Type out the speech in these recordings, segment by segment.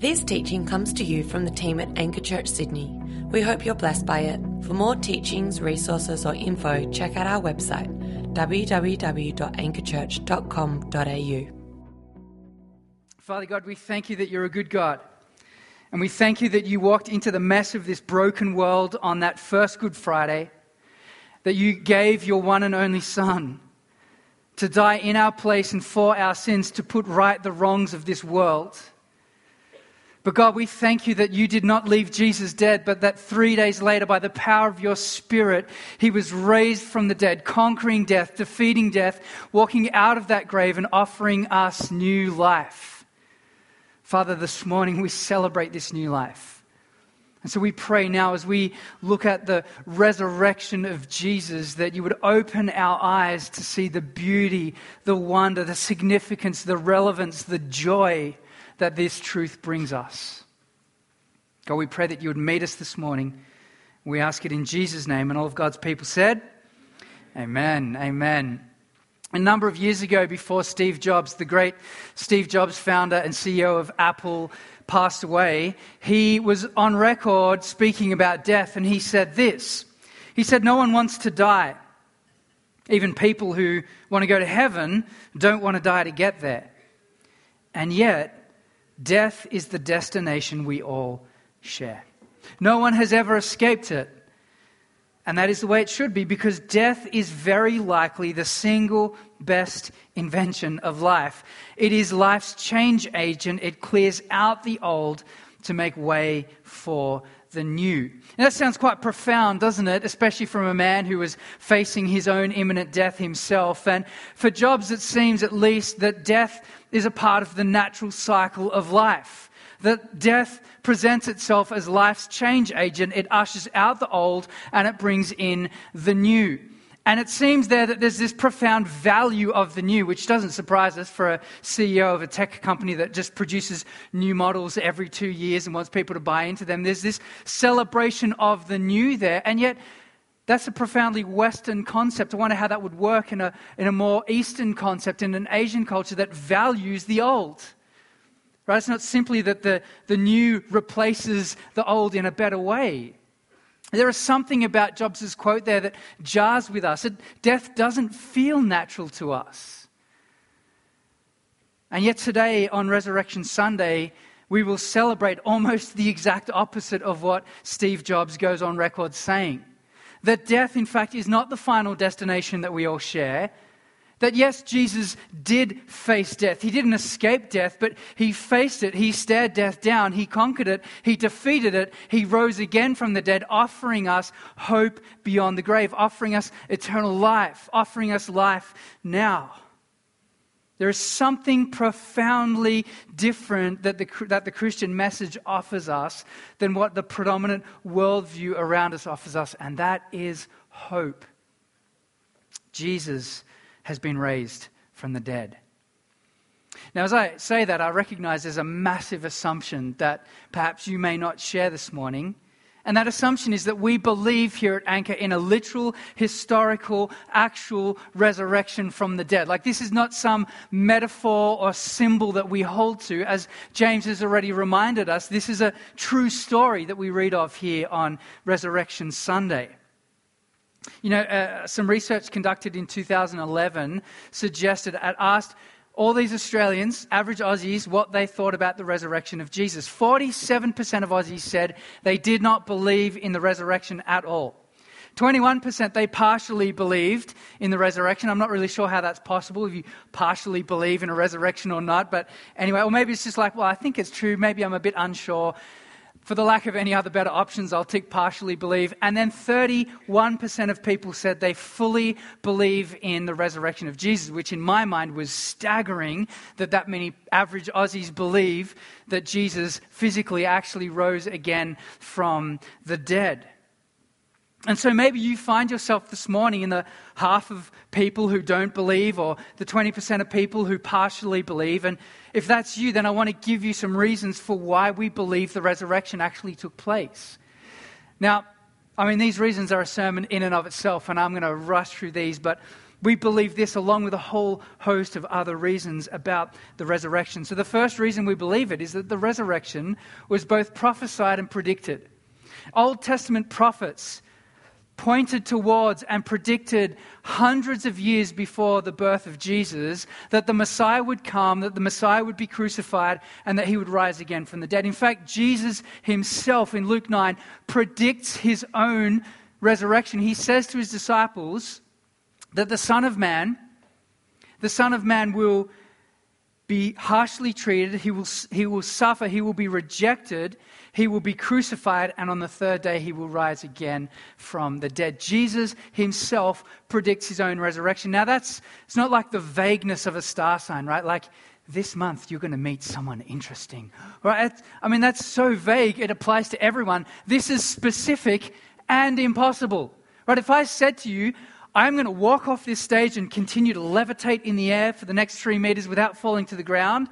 This teaching comes to you from the team at Anchor Church Sydney. We hope you're blessed by it. For more teachings, resources or info, check out our website www.anchorchurch.com.au. Father God, we thank you that you're a good God. And we thank you that you walked into the mess of this broken world on that first Good Friday, that you gave your one and only Son to die in our place and for our sins, to put right the wrongs of this world. But God, we thank you that you did not leave Jesus dead, but that 3 days later, by the power of your Spirit, he was raised from the dead, conquering death, defeating death, walking out of that grave and offering us new life. Father, this morning we celebrate this new life. And so we pray now, as we look at the resurrection of Jesus, that you would open our eyes to see the beauty, the wonder, the significance, the relevance, the joy that this truth brings us. God, we pray that you would meet us this morning. We ask it in Jesus' name, and all of God's people said, amen, amen. A number of years ago, before Steve Jobs, the great Steve Jobs, founder and CEO of Apple, passed away, he was on record speaking about death, and he said this. He said, "No one wants to die. Even people who want to go to heaven don't want to die to get there. And yet, death is the destination we all share. No one has ever escaped it. And that is the way it should be, because death is very likely the single best invention of life. It is life's change agent. It clears out the old to make way for the new." And that sounds quite profound, doesn't it? Especially from a man who was facing his own imminent death himself. And for Jobs, it seems at least that death is a part of the natural cycle of life. That death presents itself as life's change agent. It ushers out the old and it brings in the new. And it seems there that there's this profound value of the new, which doesn't surprise us for a CEO of a tech company that just produces new models every 2 years and wants people to buy into them. There's this celebration of the new there, and yet that's a profoundly Western concept. I wonder how that would work in a more Eastern concept, in an Asian culture that values the old. Right? It's not simply that the new replaces the old in a better way. There is something about Jobs' quote there that jars with us. Death doesn't feel natural to us. And yet today, on Resurrection Sunday, we will celebrate almost the exact opposite of what Steve Jobs goes on record saying. That death, in fact, is not the final destination that we all share. That yes, Jesus did face death. He didn't escape death, but he faced it. He stared death down. He conquered it. He defeated it. He rose again from the dead, offering us hope beyond the grave, offering us eternal life, offering us life now. There is something profoundly different that the Christian message offers us than what the predominant worldview around us offers us, and that is hope. Jesus has been raised from the dead. Now, as I say that, I recognize there's a massive assumption that perhaps you may not share this morning. And that assumption is that we believe here at Anchor in a literal, historical, actual resurrection from the dead. Like, this is not some metaphor or symbol that we hold to. As James has already reminded us, this is a true story that we read of here on Resurrection Sunday. You know, some research conducted in 2011 suggested, it asked all these Australians, average Aussies, what they thought about the resurrection of Jesus. 47% of Aussies said they did not believe in the resurrection at all. 21% they partially believed in the resurrection. I'm not really sure how that's possible, if you partially believe in a resurrection or not. But anyway, or maybe it's just like, well, I think it's true. Maybe I'm a bit unsure. For the lack of any other better options, I'll tick partially believe. And then 31% of people said they fully believe in the resurrection of Jesus, which in my mind was staggering, that many average Aussies believe that Jesus physically actually rose again from the dead. And so maybe you find yourself this morning in the half of people who don't believe, or the 20% of people who partially believe. And if that's you, then I want to give you some reasons for why we believe the resurrection actually took place. Now, I mean, these reasons are a sermon in and of itself, and I'm going to rush through these, but We believe this along with a whole host of other reasons about the resurrection. So the first reason we believe it is that the resurrection was both prophesied and predicted. Old Testament prophets pointed towards and predicted hundreds of years before the birth of Jesus that the Messiah would come, that the Messiah would be crucified, and that he would rise again from the dead. In fact, Jesus himself in Luke 9 predicts his own resurrection. He says to his disciples that the Son of Man will be harshly treated, he will suffer, he will be rejected, he will be crucified, and on the third day he will rise again from the dead. Jesus himself predicts his own resurrection. Now it's not like the vagueness of a star sign, right? Like, this month you're going to meet someone interesting, right? I mean, that's so vague, it applies to everyone. This is specific and impossible, right? If I said to you, I'm going to walk off this stage and continue to levitate in the air for the next 3 meters without falling to the ground,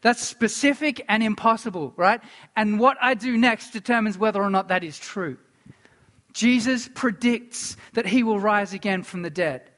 that's specific and impossible, right? And what I do next determines whether or not that is true. Jesus predicts that he will rise again from the dead,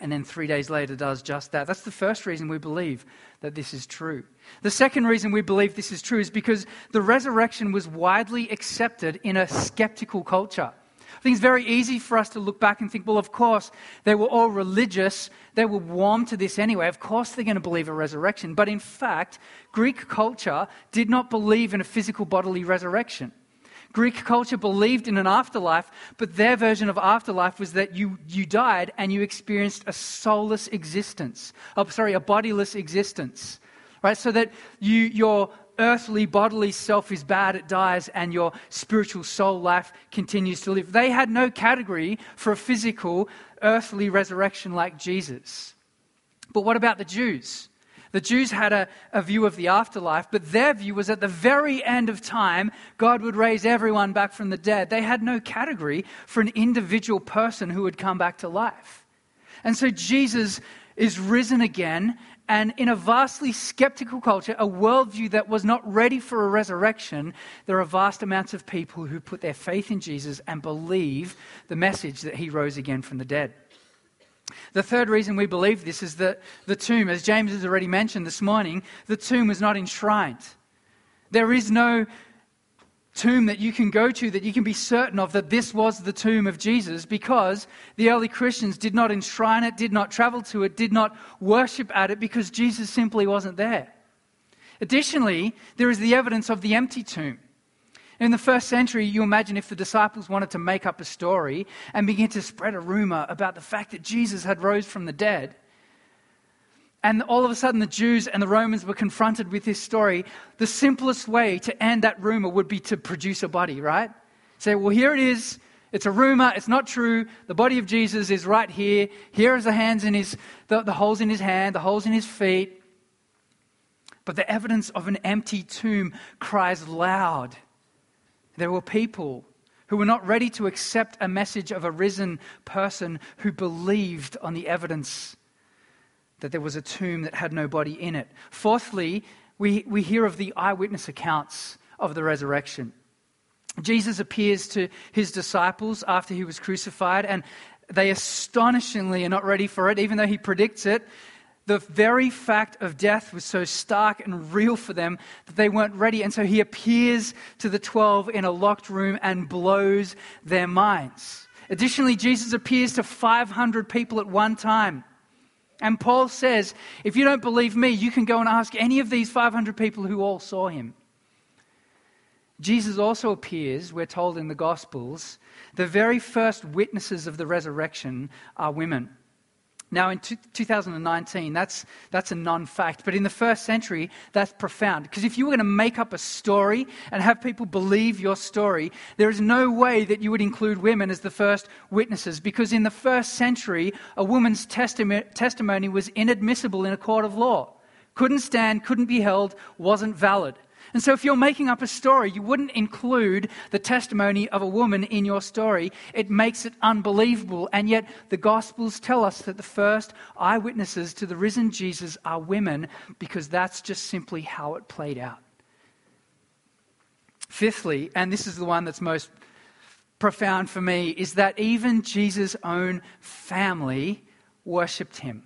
and then 3 days later does just that. That's the first reason we believe that this is true. The second reason we believe this is true is because the resurrection was widely accepted in a skeptical culture. I think it's very easy for us to look back and think, well, of course, they were all religious. They were warm to this anyway. Of course they're going to believe a resurrection. But in fact, Greek culture did not believe in a physical bodily resurrection. Greek culture believed in an afterlife, but their version of afterlife was that you died and you experienced a soulless existence. A bodiless existence, right? So that your earthly bodily self is bad, it dies, and your spiritual soul life continues to live. They had no category for a physical earthly resurrection like Jesus. But what about the Jews? The Jews had a view of the afterlife, but their view was at the very end of time, God would raise everyone back from the dead. They had no category for an individual person who would come back to life. And so Jesus is risen again, and in a vastly skeptical culture, a worldview that was not ready for a resurrection, there are vast amounts of people who put their faith in Jesus and believe the message that he rose again from the dead. The third reason we believe this is that the tomb, as James has already mentioned this morning, the tomb was not enshrined. There is no tomb that you can go to that you can be certain of that this was the tomb of Jesus, because the early Christians did not enshrine it, did not travel to it, did not worship at it, because Jesus simply wasn't there. Additionally, there is the evidence of the empty tomb. In the first century, you imagine if the disciples wanted to make up a story and begin to spread a rumor about the fact that Jesus had rose from the dead, and all of a sudden the Jews and the Romans were confronted with this story, the simplest way to end that rumor would be to produce a body, right? Say, well, here it is. It's a rumor. It's not true. The body of Jesus is right here. Here is the hands in his, the holes in his hand, the holes in his feet. But the evidence of an empty tomb cries loud. There were people who were not ready to accept a message of a risen person who believed on the evidence that there was a tomb that had no body in it. Fourthly, we hear of the eyewitness accounts of the resurrection. Jesus appears to his disciples after he was crucified, and they astonishingly are not ready for it, even though he predicts it. The very fact of death was so stark and real for them that they weren't ready, and so he appears to the 12 in a locked room and blows their minds. Additionally, Jesus appears to 500 people at one time. And Paul says, if you don't believe me, you can go and ask any of these 500 people who all saw him. Jesus also appears, we're told in the Gospels, the very first witnesses of the resurrection are women. Now in 2019, that's a non-fact, but in the first century, that's profound. Because if you were going to make up a story and have people believe your story, there is no way that you would include women as the first witnesses, because in the first century, a woman's testimony was inadmissible in a court of law. Couldn't stand, couldn't be held, wasn't valid. And so if you're making up a story, you wouldn't include the testimony of a woman in your story. It makes it unbelievable. And yet the Gospels tell us that the first eyewitnesses to the risen Jesus are women, because that's just simply how it played out. Fifthly, and this is the one that's most profound for me, is that even Jesus' own family worshipped him.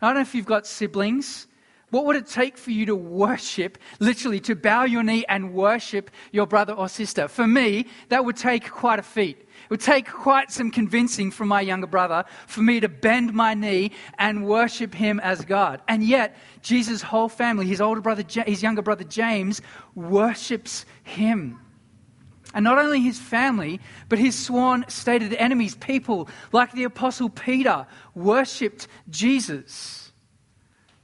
I don't know if you've got siblings. What would it take for you to worship, literally to bow your knee and worship your brother or sister? For me, that would take quite a feat. It would take quite some convincing from my younger brother for me to bend my knee and worship him as God. And yet, Jesus' whole family, his older brother, his younger brother James, worships him. And not only his family, but his sworn stated enemies, people like the Apostle Peter, worshipped Jesus.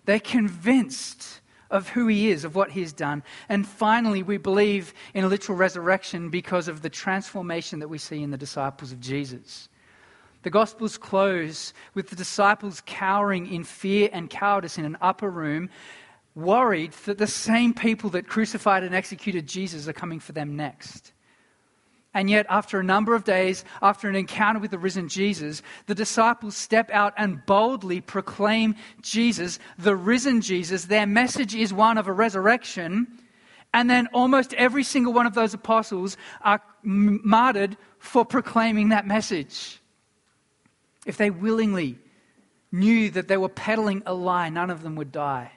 They're convinced of who he is, of what he's done. And finally, we believe in a literal resurrection because of the transformation that we see in the disciples of Jesus. The Gospels close with the disciples cowering in fear and cowardice in an upper room, worried that the same people that crucified and executed Jesus are coming for them next. And yet, after a number of days, after an encounter with the risen Jesus, the disciples step out and boldly proclaim Jesus, the risen Jesus. Their message is one of a resurrection. And then almost every single one of those apostles are martyred for proclaiming that message. If they willingly knew that they were peddling a lie, none of them would die.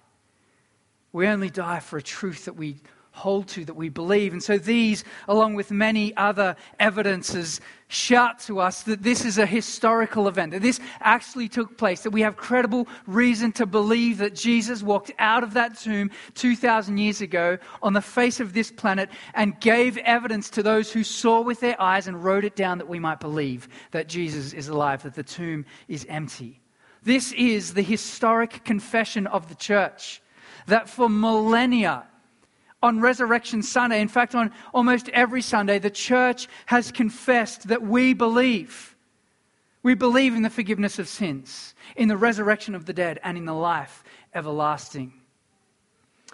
We only die for a truth that we hold to, that we believe. And so these, along with many other evidences, shout to us that this is a historical event, that this actually took place, that we have credible reason to believe that Jesus walked out of that tomb 2,000 years ago on the face of this planet and gave evidence to those who saw with their eyes and wrote it down that we might believe that Jesus is alive, that the tomb is empty. This is the historic confession of the church, that for millennia, on Resurrection Sunday, in fact, on almost every Sunday, the church has confessed that we believe. We believe in the forgiveness of sins, in the resurrection of the dead, and in the life everlasting.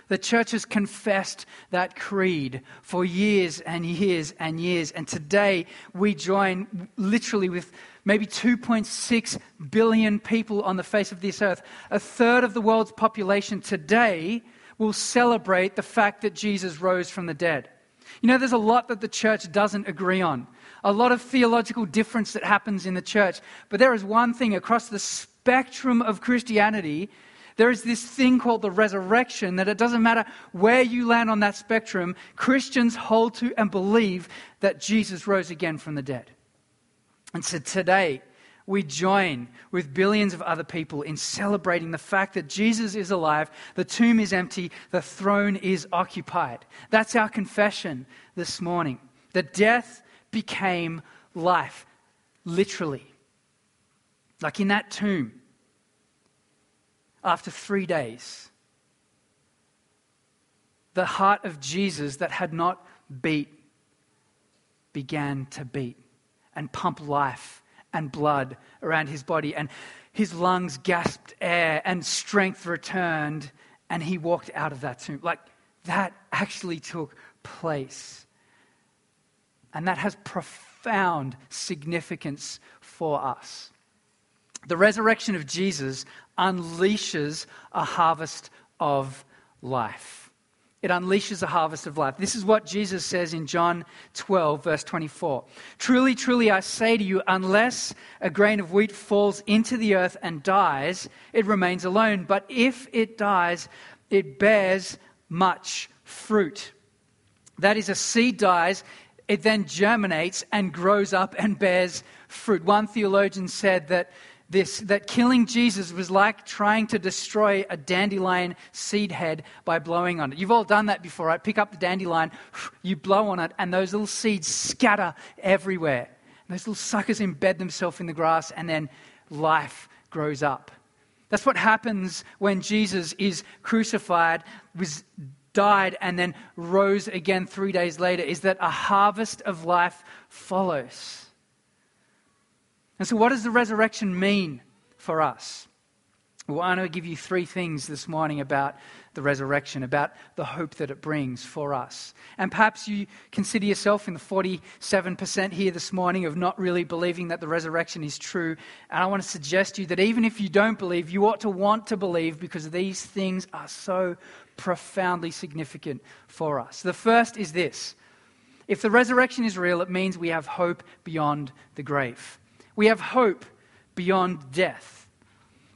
The church has confessed that creed for years and years and years. And today we join literally with maybe 2.6 billion people on the face of this earth. A third of the world's population today will celebrate the fact that Jesus rose from the dead. You know, there's a lot that the church doesn't agree on, a lot of theological difference that happens in the church. But there is one thing across the spectrum of Christianity. There is this thing called the resurrection, that it doesn't matter where you land on that spectrum, Christians hold to and believe that Jesus rose again from the dead. And so today, we join with billions of other people in celebrating the fact that Jesus is alive, the tomb is empty, the throne is occupied. That's our confession this morning. That death became life, literally. Like in that tomb, after 3 days, the heart of Jesus that had not beat began to beat and pump life and blood around his body, and his lungs gasped air, and strength returned, and he walked out of that tomb. Like, that actually took place. And that has profound significance for us. The resurrection of Jesus unleashes a harvest of life. It unleashes a harvest of life. This is what Jesus says in John 12, verse 24. "Truly, truly, I say to you, unless a grain of wheat falls into the earth and dies, it remains alone. But if it dies, it bears much fruit." That is, a seed dies, it then germinates and grows up and bears fruit. One theologian said that killing Jesus was like trying to destroy a dandelion seed head by blowing on it. You've all done that before, right? Pick up the dandelion, you blow on it, and those little seeds scatter everywhere. And those little suckers embed themselves in the grass, and then life grows up. That's what happens when Jesus is crucified, was died, and then rose again 3 days later, is that a harvest of life follows. And so what does the resurrection mean for us? Well, I'm going to give you three things this morning about the resurrection, about the hope that it brings for us. And perhaps you consider yourself in the 47% here this morning of not really believing that the resurrection is true. And I want to suggest to you that even if you don't believe, you ought to want to believe, because these things are so profoundly significant for us. The first is this: if the resurrection is real, it means we have hope beyond the grave. We have hope beyond death.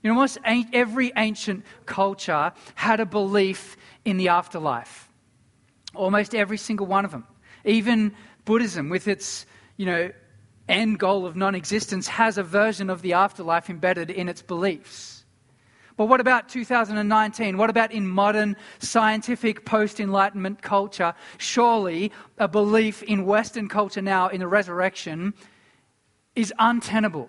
You know, almost every ancient culture had a belief in the afterlife. Almost every single one of them. Even Buddhism, with its, you know, end goal of non-existence, has a version of the afterlife embedded in its beliefs. But what about 2019? What about in modern scientific post-enlightenment culture? Surely a belief in Western culture now in the resurrection is untenable.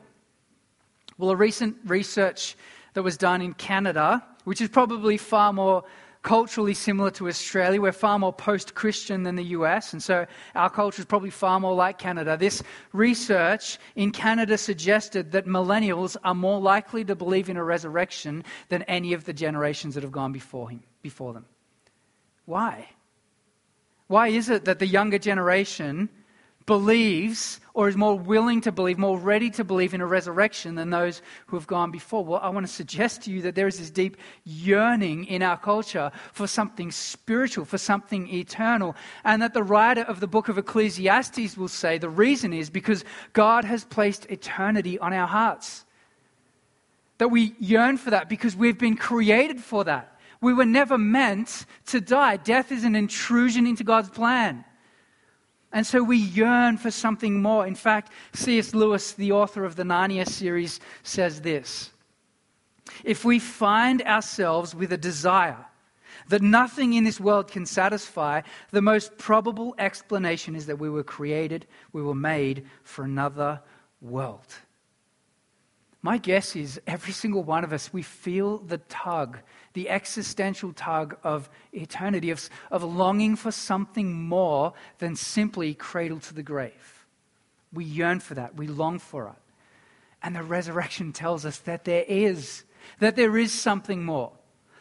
Well, a recent research that was done in Canada, which is probably far more culturally similar to Australia. We're far more post-Christian than the US, and so our culture is probably far more like Canada. This research in Canada suggested that millennials are more likely to believe in a resurrection than any of the generations that have gone before them. Why? Why is it that the younger generation believes or is more willing to believe, more ready to believe in a resurrection than those who have gone before? Well, I want to suggest to you that there is this deep yearning in our culture for something spiritual, for something eternal, and that the writer of the book of Ecclesiastes will say the reason is because God has placed eternity on our hearts. That we yearn for that because we've been created for that. We were never meant to die. Death is an intrusion into God's plan. And so we yearn for something more. In fact, C.S. Lewis, the author of the Narnia series, says this: if we find ourselves with a desire that nothing in this world can satisfy, the most probable explanation is that we were created, we were made for another world. My guess is every single one of us, we feel the tug, the existential tug of eternity, of longing for something more than simply cradle to the grave. We yearn for that. We long for it. And the resurrection tells us that there is something more,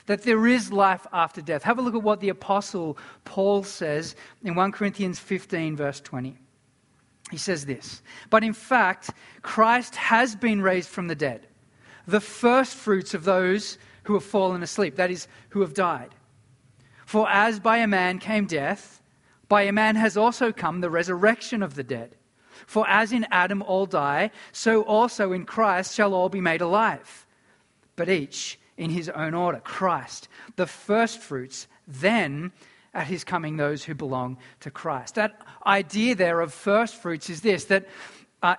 that there is life after death. Have a look at what the Apostle Paul says in 1 Corinthians 15, verse 20. He says this: but in fact, Christ has been raised from the dead, the first fruits of those who have fallen asleep, that is, who have died. For as by a man came death, by a man has also come the resurrection of the dead. For as in Adam all die, so also in Christ shall all be made alive, but each in his own order. Christ, the first fruits, then at his coming, those who belong to Christ. That idea there of first fruits is this, that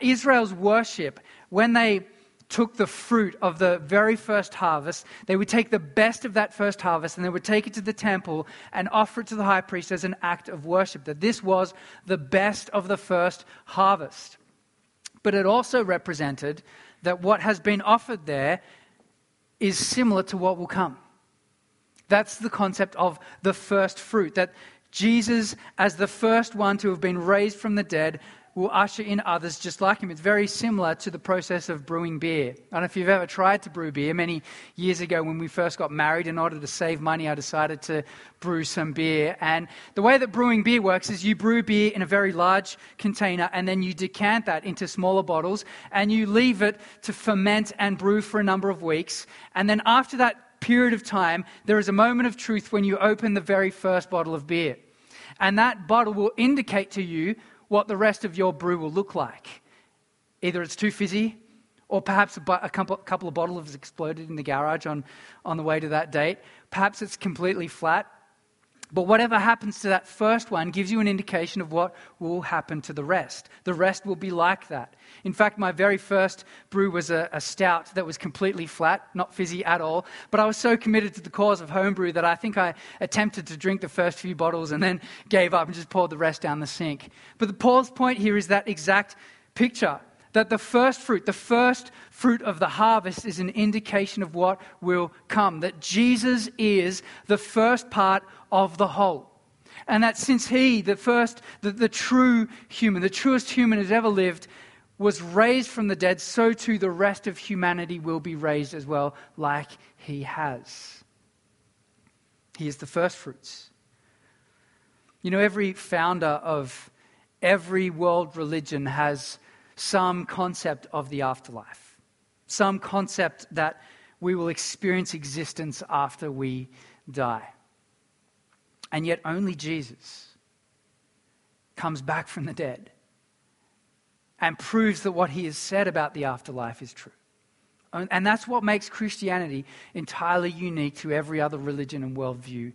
Israel's worship, when they took the fruit of the very first harvest, they would take the best of that first harvest and they would take it to the temple and offer it to the high priest as an act of worship, that this was the best of the first harvest. But it also represented that what has been offered there is similar to what will come. That's the concept of the first fruit, that Jesus, as the first one to have been raised from the dead, will usher in others just like him. It's very similar to the process of brewing beer. I don't know if you've ever tried to brew beer. Many years ago when we first got married, in order to save money, I decided to brew some beer. And the way that brewing beer works is you brew beer in a very large container and then you decant that into smaller bottles and you leave it to ferment and brew for a number of weeks. And then after that period of time, there is a moment of truth when you open the very first bottle of beer. And that bottle will indicate to you what the rest of your brew will look like. Either it's too fizzy, or perhaps a couple of bottles exploded in the garage on the way to that date. Perhaps it's completely flat. But whatever happens to that first one gives you an indication of what will happen to the rest. The rest will be like that. In fact, my very first brew was a stout that was completely flat, not fizzy at all. But I was so committed to the cause of homebrew that I think I attempted to drink the first few bottles and then gave up and just poured the rest down the sink. But Paul's point here is that exact picture, that the first fruit of the harvest is an indication of what will come, that Jesus is the first part of the whole. And that since he, the truest human who's ever lived, was raised from the dead, so too the rest of humanity will be raised as well, like he has. He is the first fruits. You know, every founder of every world religion has some concept of the afterlife, some concept that we will experience existence after we die. And yet only Jesus comes back from the dead and proves that what he has said about the afterlife is true. And that's what makes Christianity entirely unique to every other religion and worldview,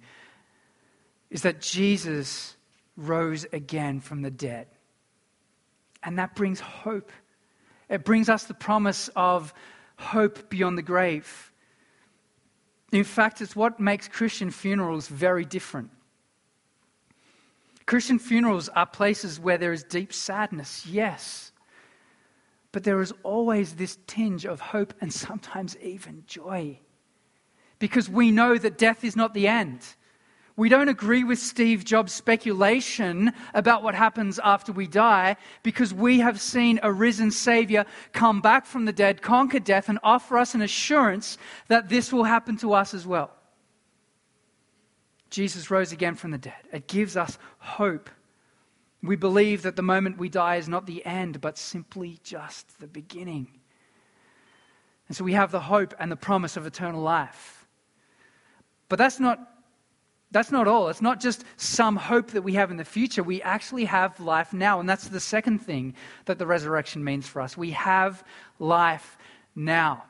is that Jesus rose again from the dead. And that brings hope. It brings us the promise of hope beyond the grave. In fact, it's what makes Christian funerals very different. Christian funerals are places where there is deep sadness, yes, but there is always this tinge of hope and sometimes even joy, because we know that death is not the end. We don't agree with Steve Jobs' speculation about what happens after we die, because we have seen a risen Savior come back from the dead, conquer death, and offer us an assurance that this will happen to us as well. Jesus rose again from the dead. It gives us hope. We believe that the moment we die is not the end, but simply just the beginning. And so we have the hope and the promise of eternal life. But that's not all. It's not just some hope that we have in the future. We actually have life now. And that's the second thing that the resurrection means for us. We have life now.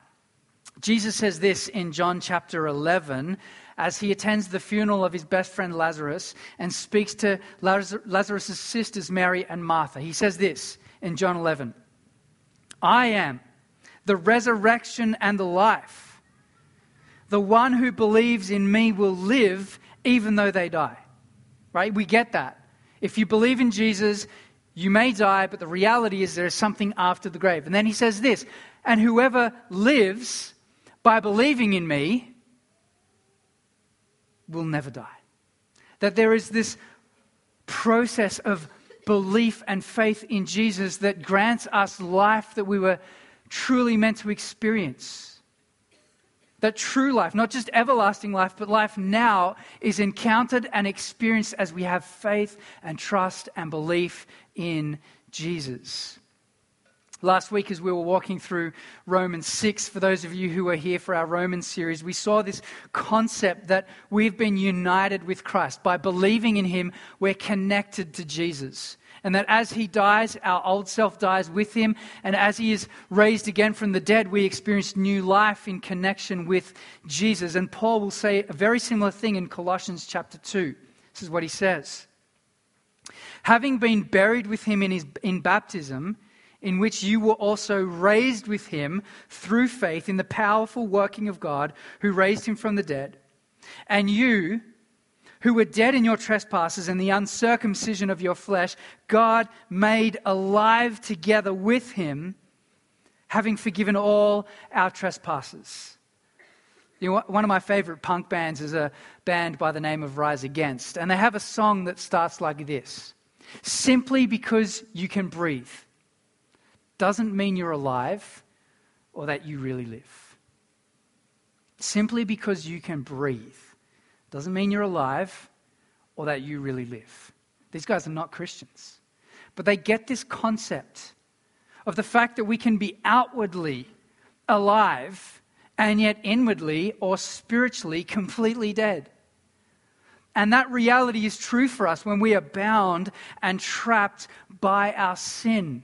Jesus says this in John chapter 11 as he attends the funeral of his best friend Lazarus and speaks to Lazarus' sisters Mary and Martha. He says this in John 11, "I am the resurrection and the life. The one who believes in me will live even though they die." Right? We get that. If you believe in Jesus, you may die, but the reality is there is something after the grave. And then he says this, "And whoever lives by believing in me will never die." That there is this process of belief and faith in Jesus that grants us life that we were truly meant to experience. That true life, not just everlasting life, but life now is encountered and experienced as we have faith and trust and belief in Jesus. Last week, as we were walking through Romans 6, for those of you who were here for our Romans series, we saw this concept that we've been united with Christ. By believing in him, we're connected to Jesus. And that as he dies, our old self dies with him. And as he is raised again from the dead, we experience new life in connection with Jesus. And Paul will say a very similar thing in Colossians chapter 2. This is what he says. "Having been buried with him in baptism, in which you were also raised with him through faith in the powerful working of God who raised him from the dead. And you, who were dead in your trespasses and the uncircumcision of your flesh, God made alive together with him, having forgiven all our trespasses." You know, one of my favorite punk bands is a band by the name of Rise Against. And they have a song that starts like this. "Simply because you can breathe doesn't mean you're alive or that you really live." Simply because you can breathe doesn't mean you're alive or that you really live. These guys are not Christians, but they get this concept of the fact that we can be outwardly alive and yet inwardly or spiritually completely dead. And that reality is true for us when we are bound and trapped by our sin.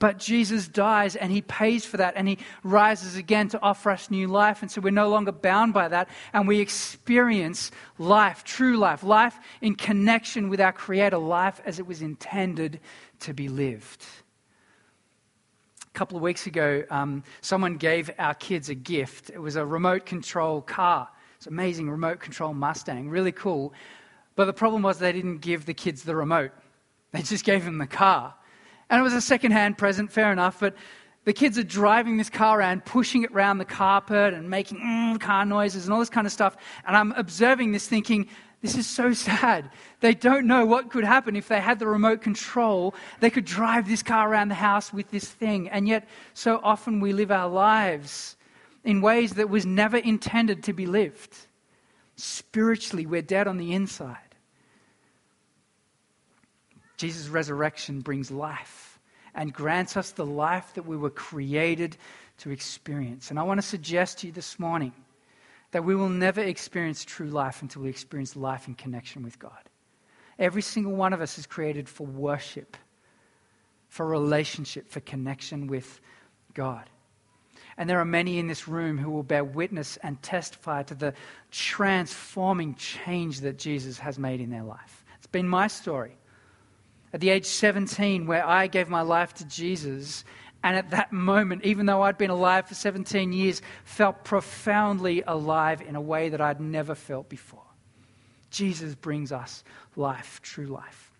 But Jesus dies and he pays for that and he rises again to offer us new life. And so we're no longer bound by that and we experience life, true life, life in connection with our Creator, life as it was intended to be lived. A couple of weeks ago, someone gave our kids a gift. It was a remote control car. It's an amazing remote control Mustang, really cool. But the problem was they didn't give the kids the remote. They just gave them the car. And it was a second-hand present, fair enough, but the kids are driving this car around, pushing it around the carpet and making car noises and all this kind of stuff. And I'm observing this thinking, this is so sad. They don't know what could happen if they had the remote control. They could drive this car around the house with this thing. And yet, so often we live our lives in ways that was never intended to be lived. Spiritually, we're dead on the inside. Jesus' resurrection brings life and grants us the life that we were created to experience. And I want to suggest to you this morning that we will never experience true life until we experience life in connection with God. Every single one of us is created for worship, for relationship, for connection with God. And there are many in this room who will bear witness and testify to the transforming change that Jesus has made in their life. It's been my story. At the age 17, where I gave my life to Jesus, and at that moment, even though I'd been alive for 17 years, felt profoundly alive in a way that I'd never felt before. Jesus brings us life, true life.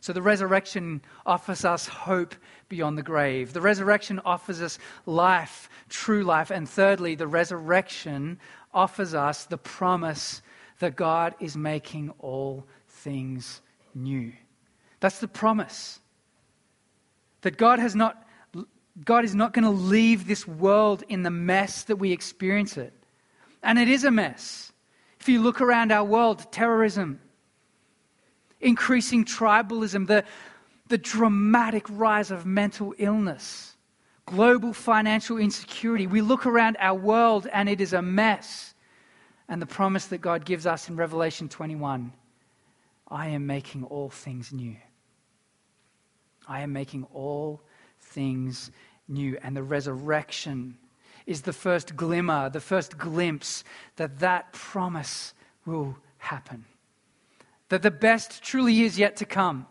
So the resurrection offers us hope beyond the grave. The resurrection offers us life, true life. And thirdly, the resurrection offers us the promise that God is making all things new. That's the promise. That God is not going to leave this world in the mess that we experience it. And it is a mess. If you look around our world, terrorism, increasing tribalism, the dramatic rise of mental illness, global financial insecurity. We look around our world and it is a mess. And the promise that God gives us in Revelation 21, I am making all things new. I am making all things new. And the resurrection is the first glimmer, the first glimpse that promise will happen. That the best truly is yet to come,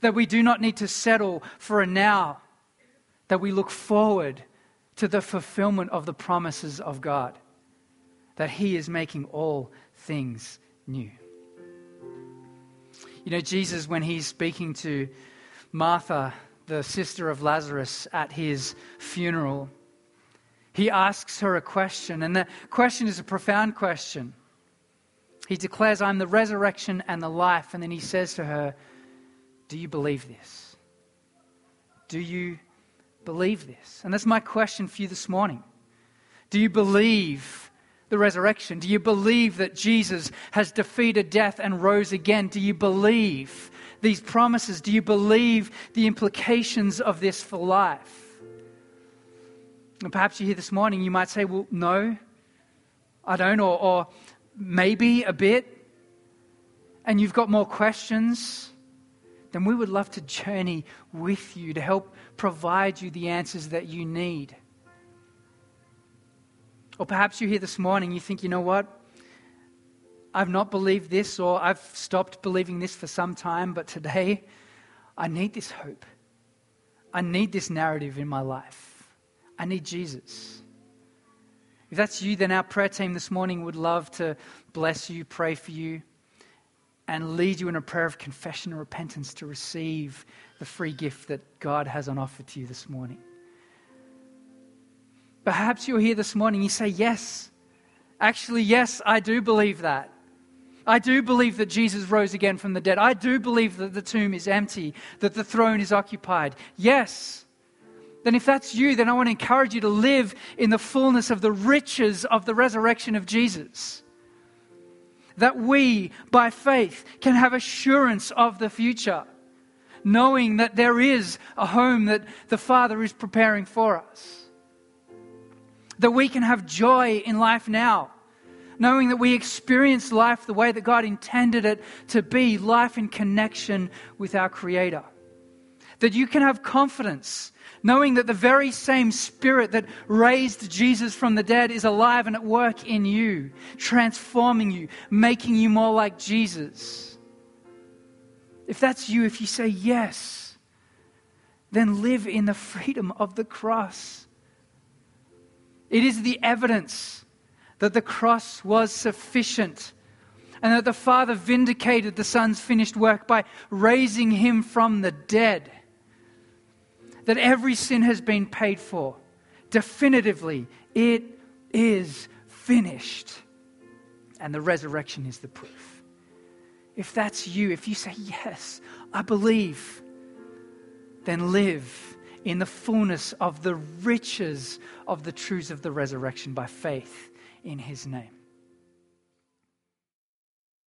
that we do not need to settle for a now, that we look forward to the fulfillment of the promises of God, that He is making all things new. You know, Jesus, when He's speaking to Martha, the sister of Lazarus, at His funeral, He asks her a question, and the question is a profound question. He declares, I'm the resurrection and the life. And then He says to her, do you believe this? Do you believe this? And that's my question for you this morning. Do you believe the resurrection? Do you believe that Jesus has defeated death and rose again? Do you believe these promises? Do you believe the implications of this for life? And perhaps you're here this morning, you might say, well, no, I don't, or maybe a bit, and you've got more questions, then we would love to journey with you to help provide you the answers that you need. Or perhaps you're here this morning, you think, you know what? I've not believed this, or I've stopped believing this for some time, but today I need this hope. I need this narrative in my life. I need Jesus. If that's you, then our prayer team this morning would love to bless you, pray for you, and lead you in a prayer of confession and repentance to receive the free gift that God has on offer to you this morning. Perhaps you're here this morning, you say, yes, actually, yes, I do believe that. I do believe that Jesus rose again from the dead. I do believe that the tomb is empty, that the throne is occupied. Yes. Then if that's you, then I want to encourage you to live in the fullness of the riches of the resurrection of Jesus. That we, by faith, can have assurance of the future, knowing that there is a home that the Father is preparing for us. That we can have joy in life now, knowing that we experience life the way that God intended it to be, life in connection with our Creator. That you can have confidence, knowing that the very same Spirit that raised Jesus from the dead is alive and at work in you, transforming you, making you more like Jesus. If that's you, if you say yes, then live in the freedom of the cross. It is the evidence that the cross was sufficient and that the Father vindicated the Son's finished work by raising Him from the dead. That every sin has been paid for. Definitively, it is finished. And the resurrection is the proof. If that's you, if you say, yes, I believe, then live in the fullness of the riches of the truths of the resurrection by faith in His name.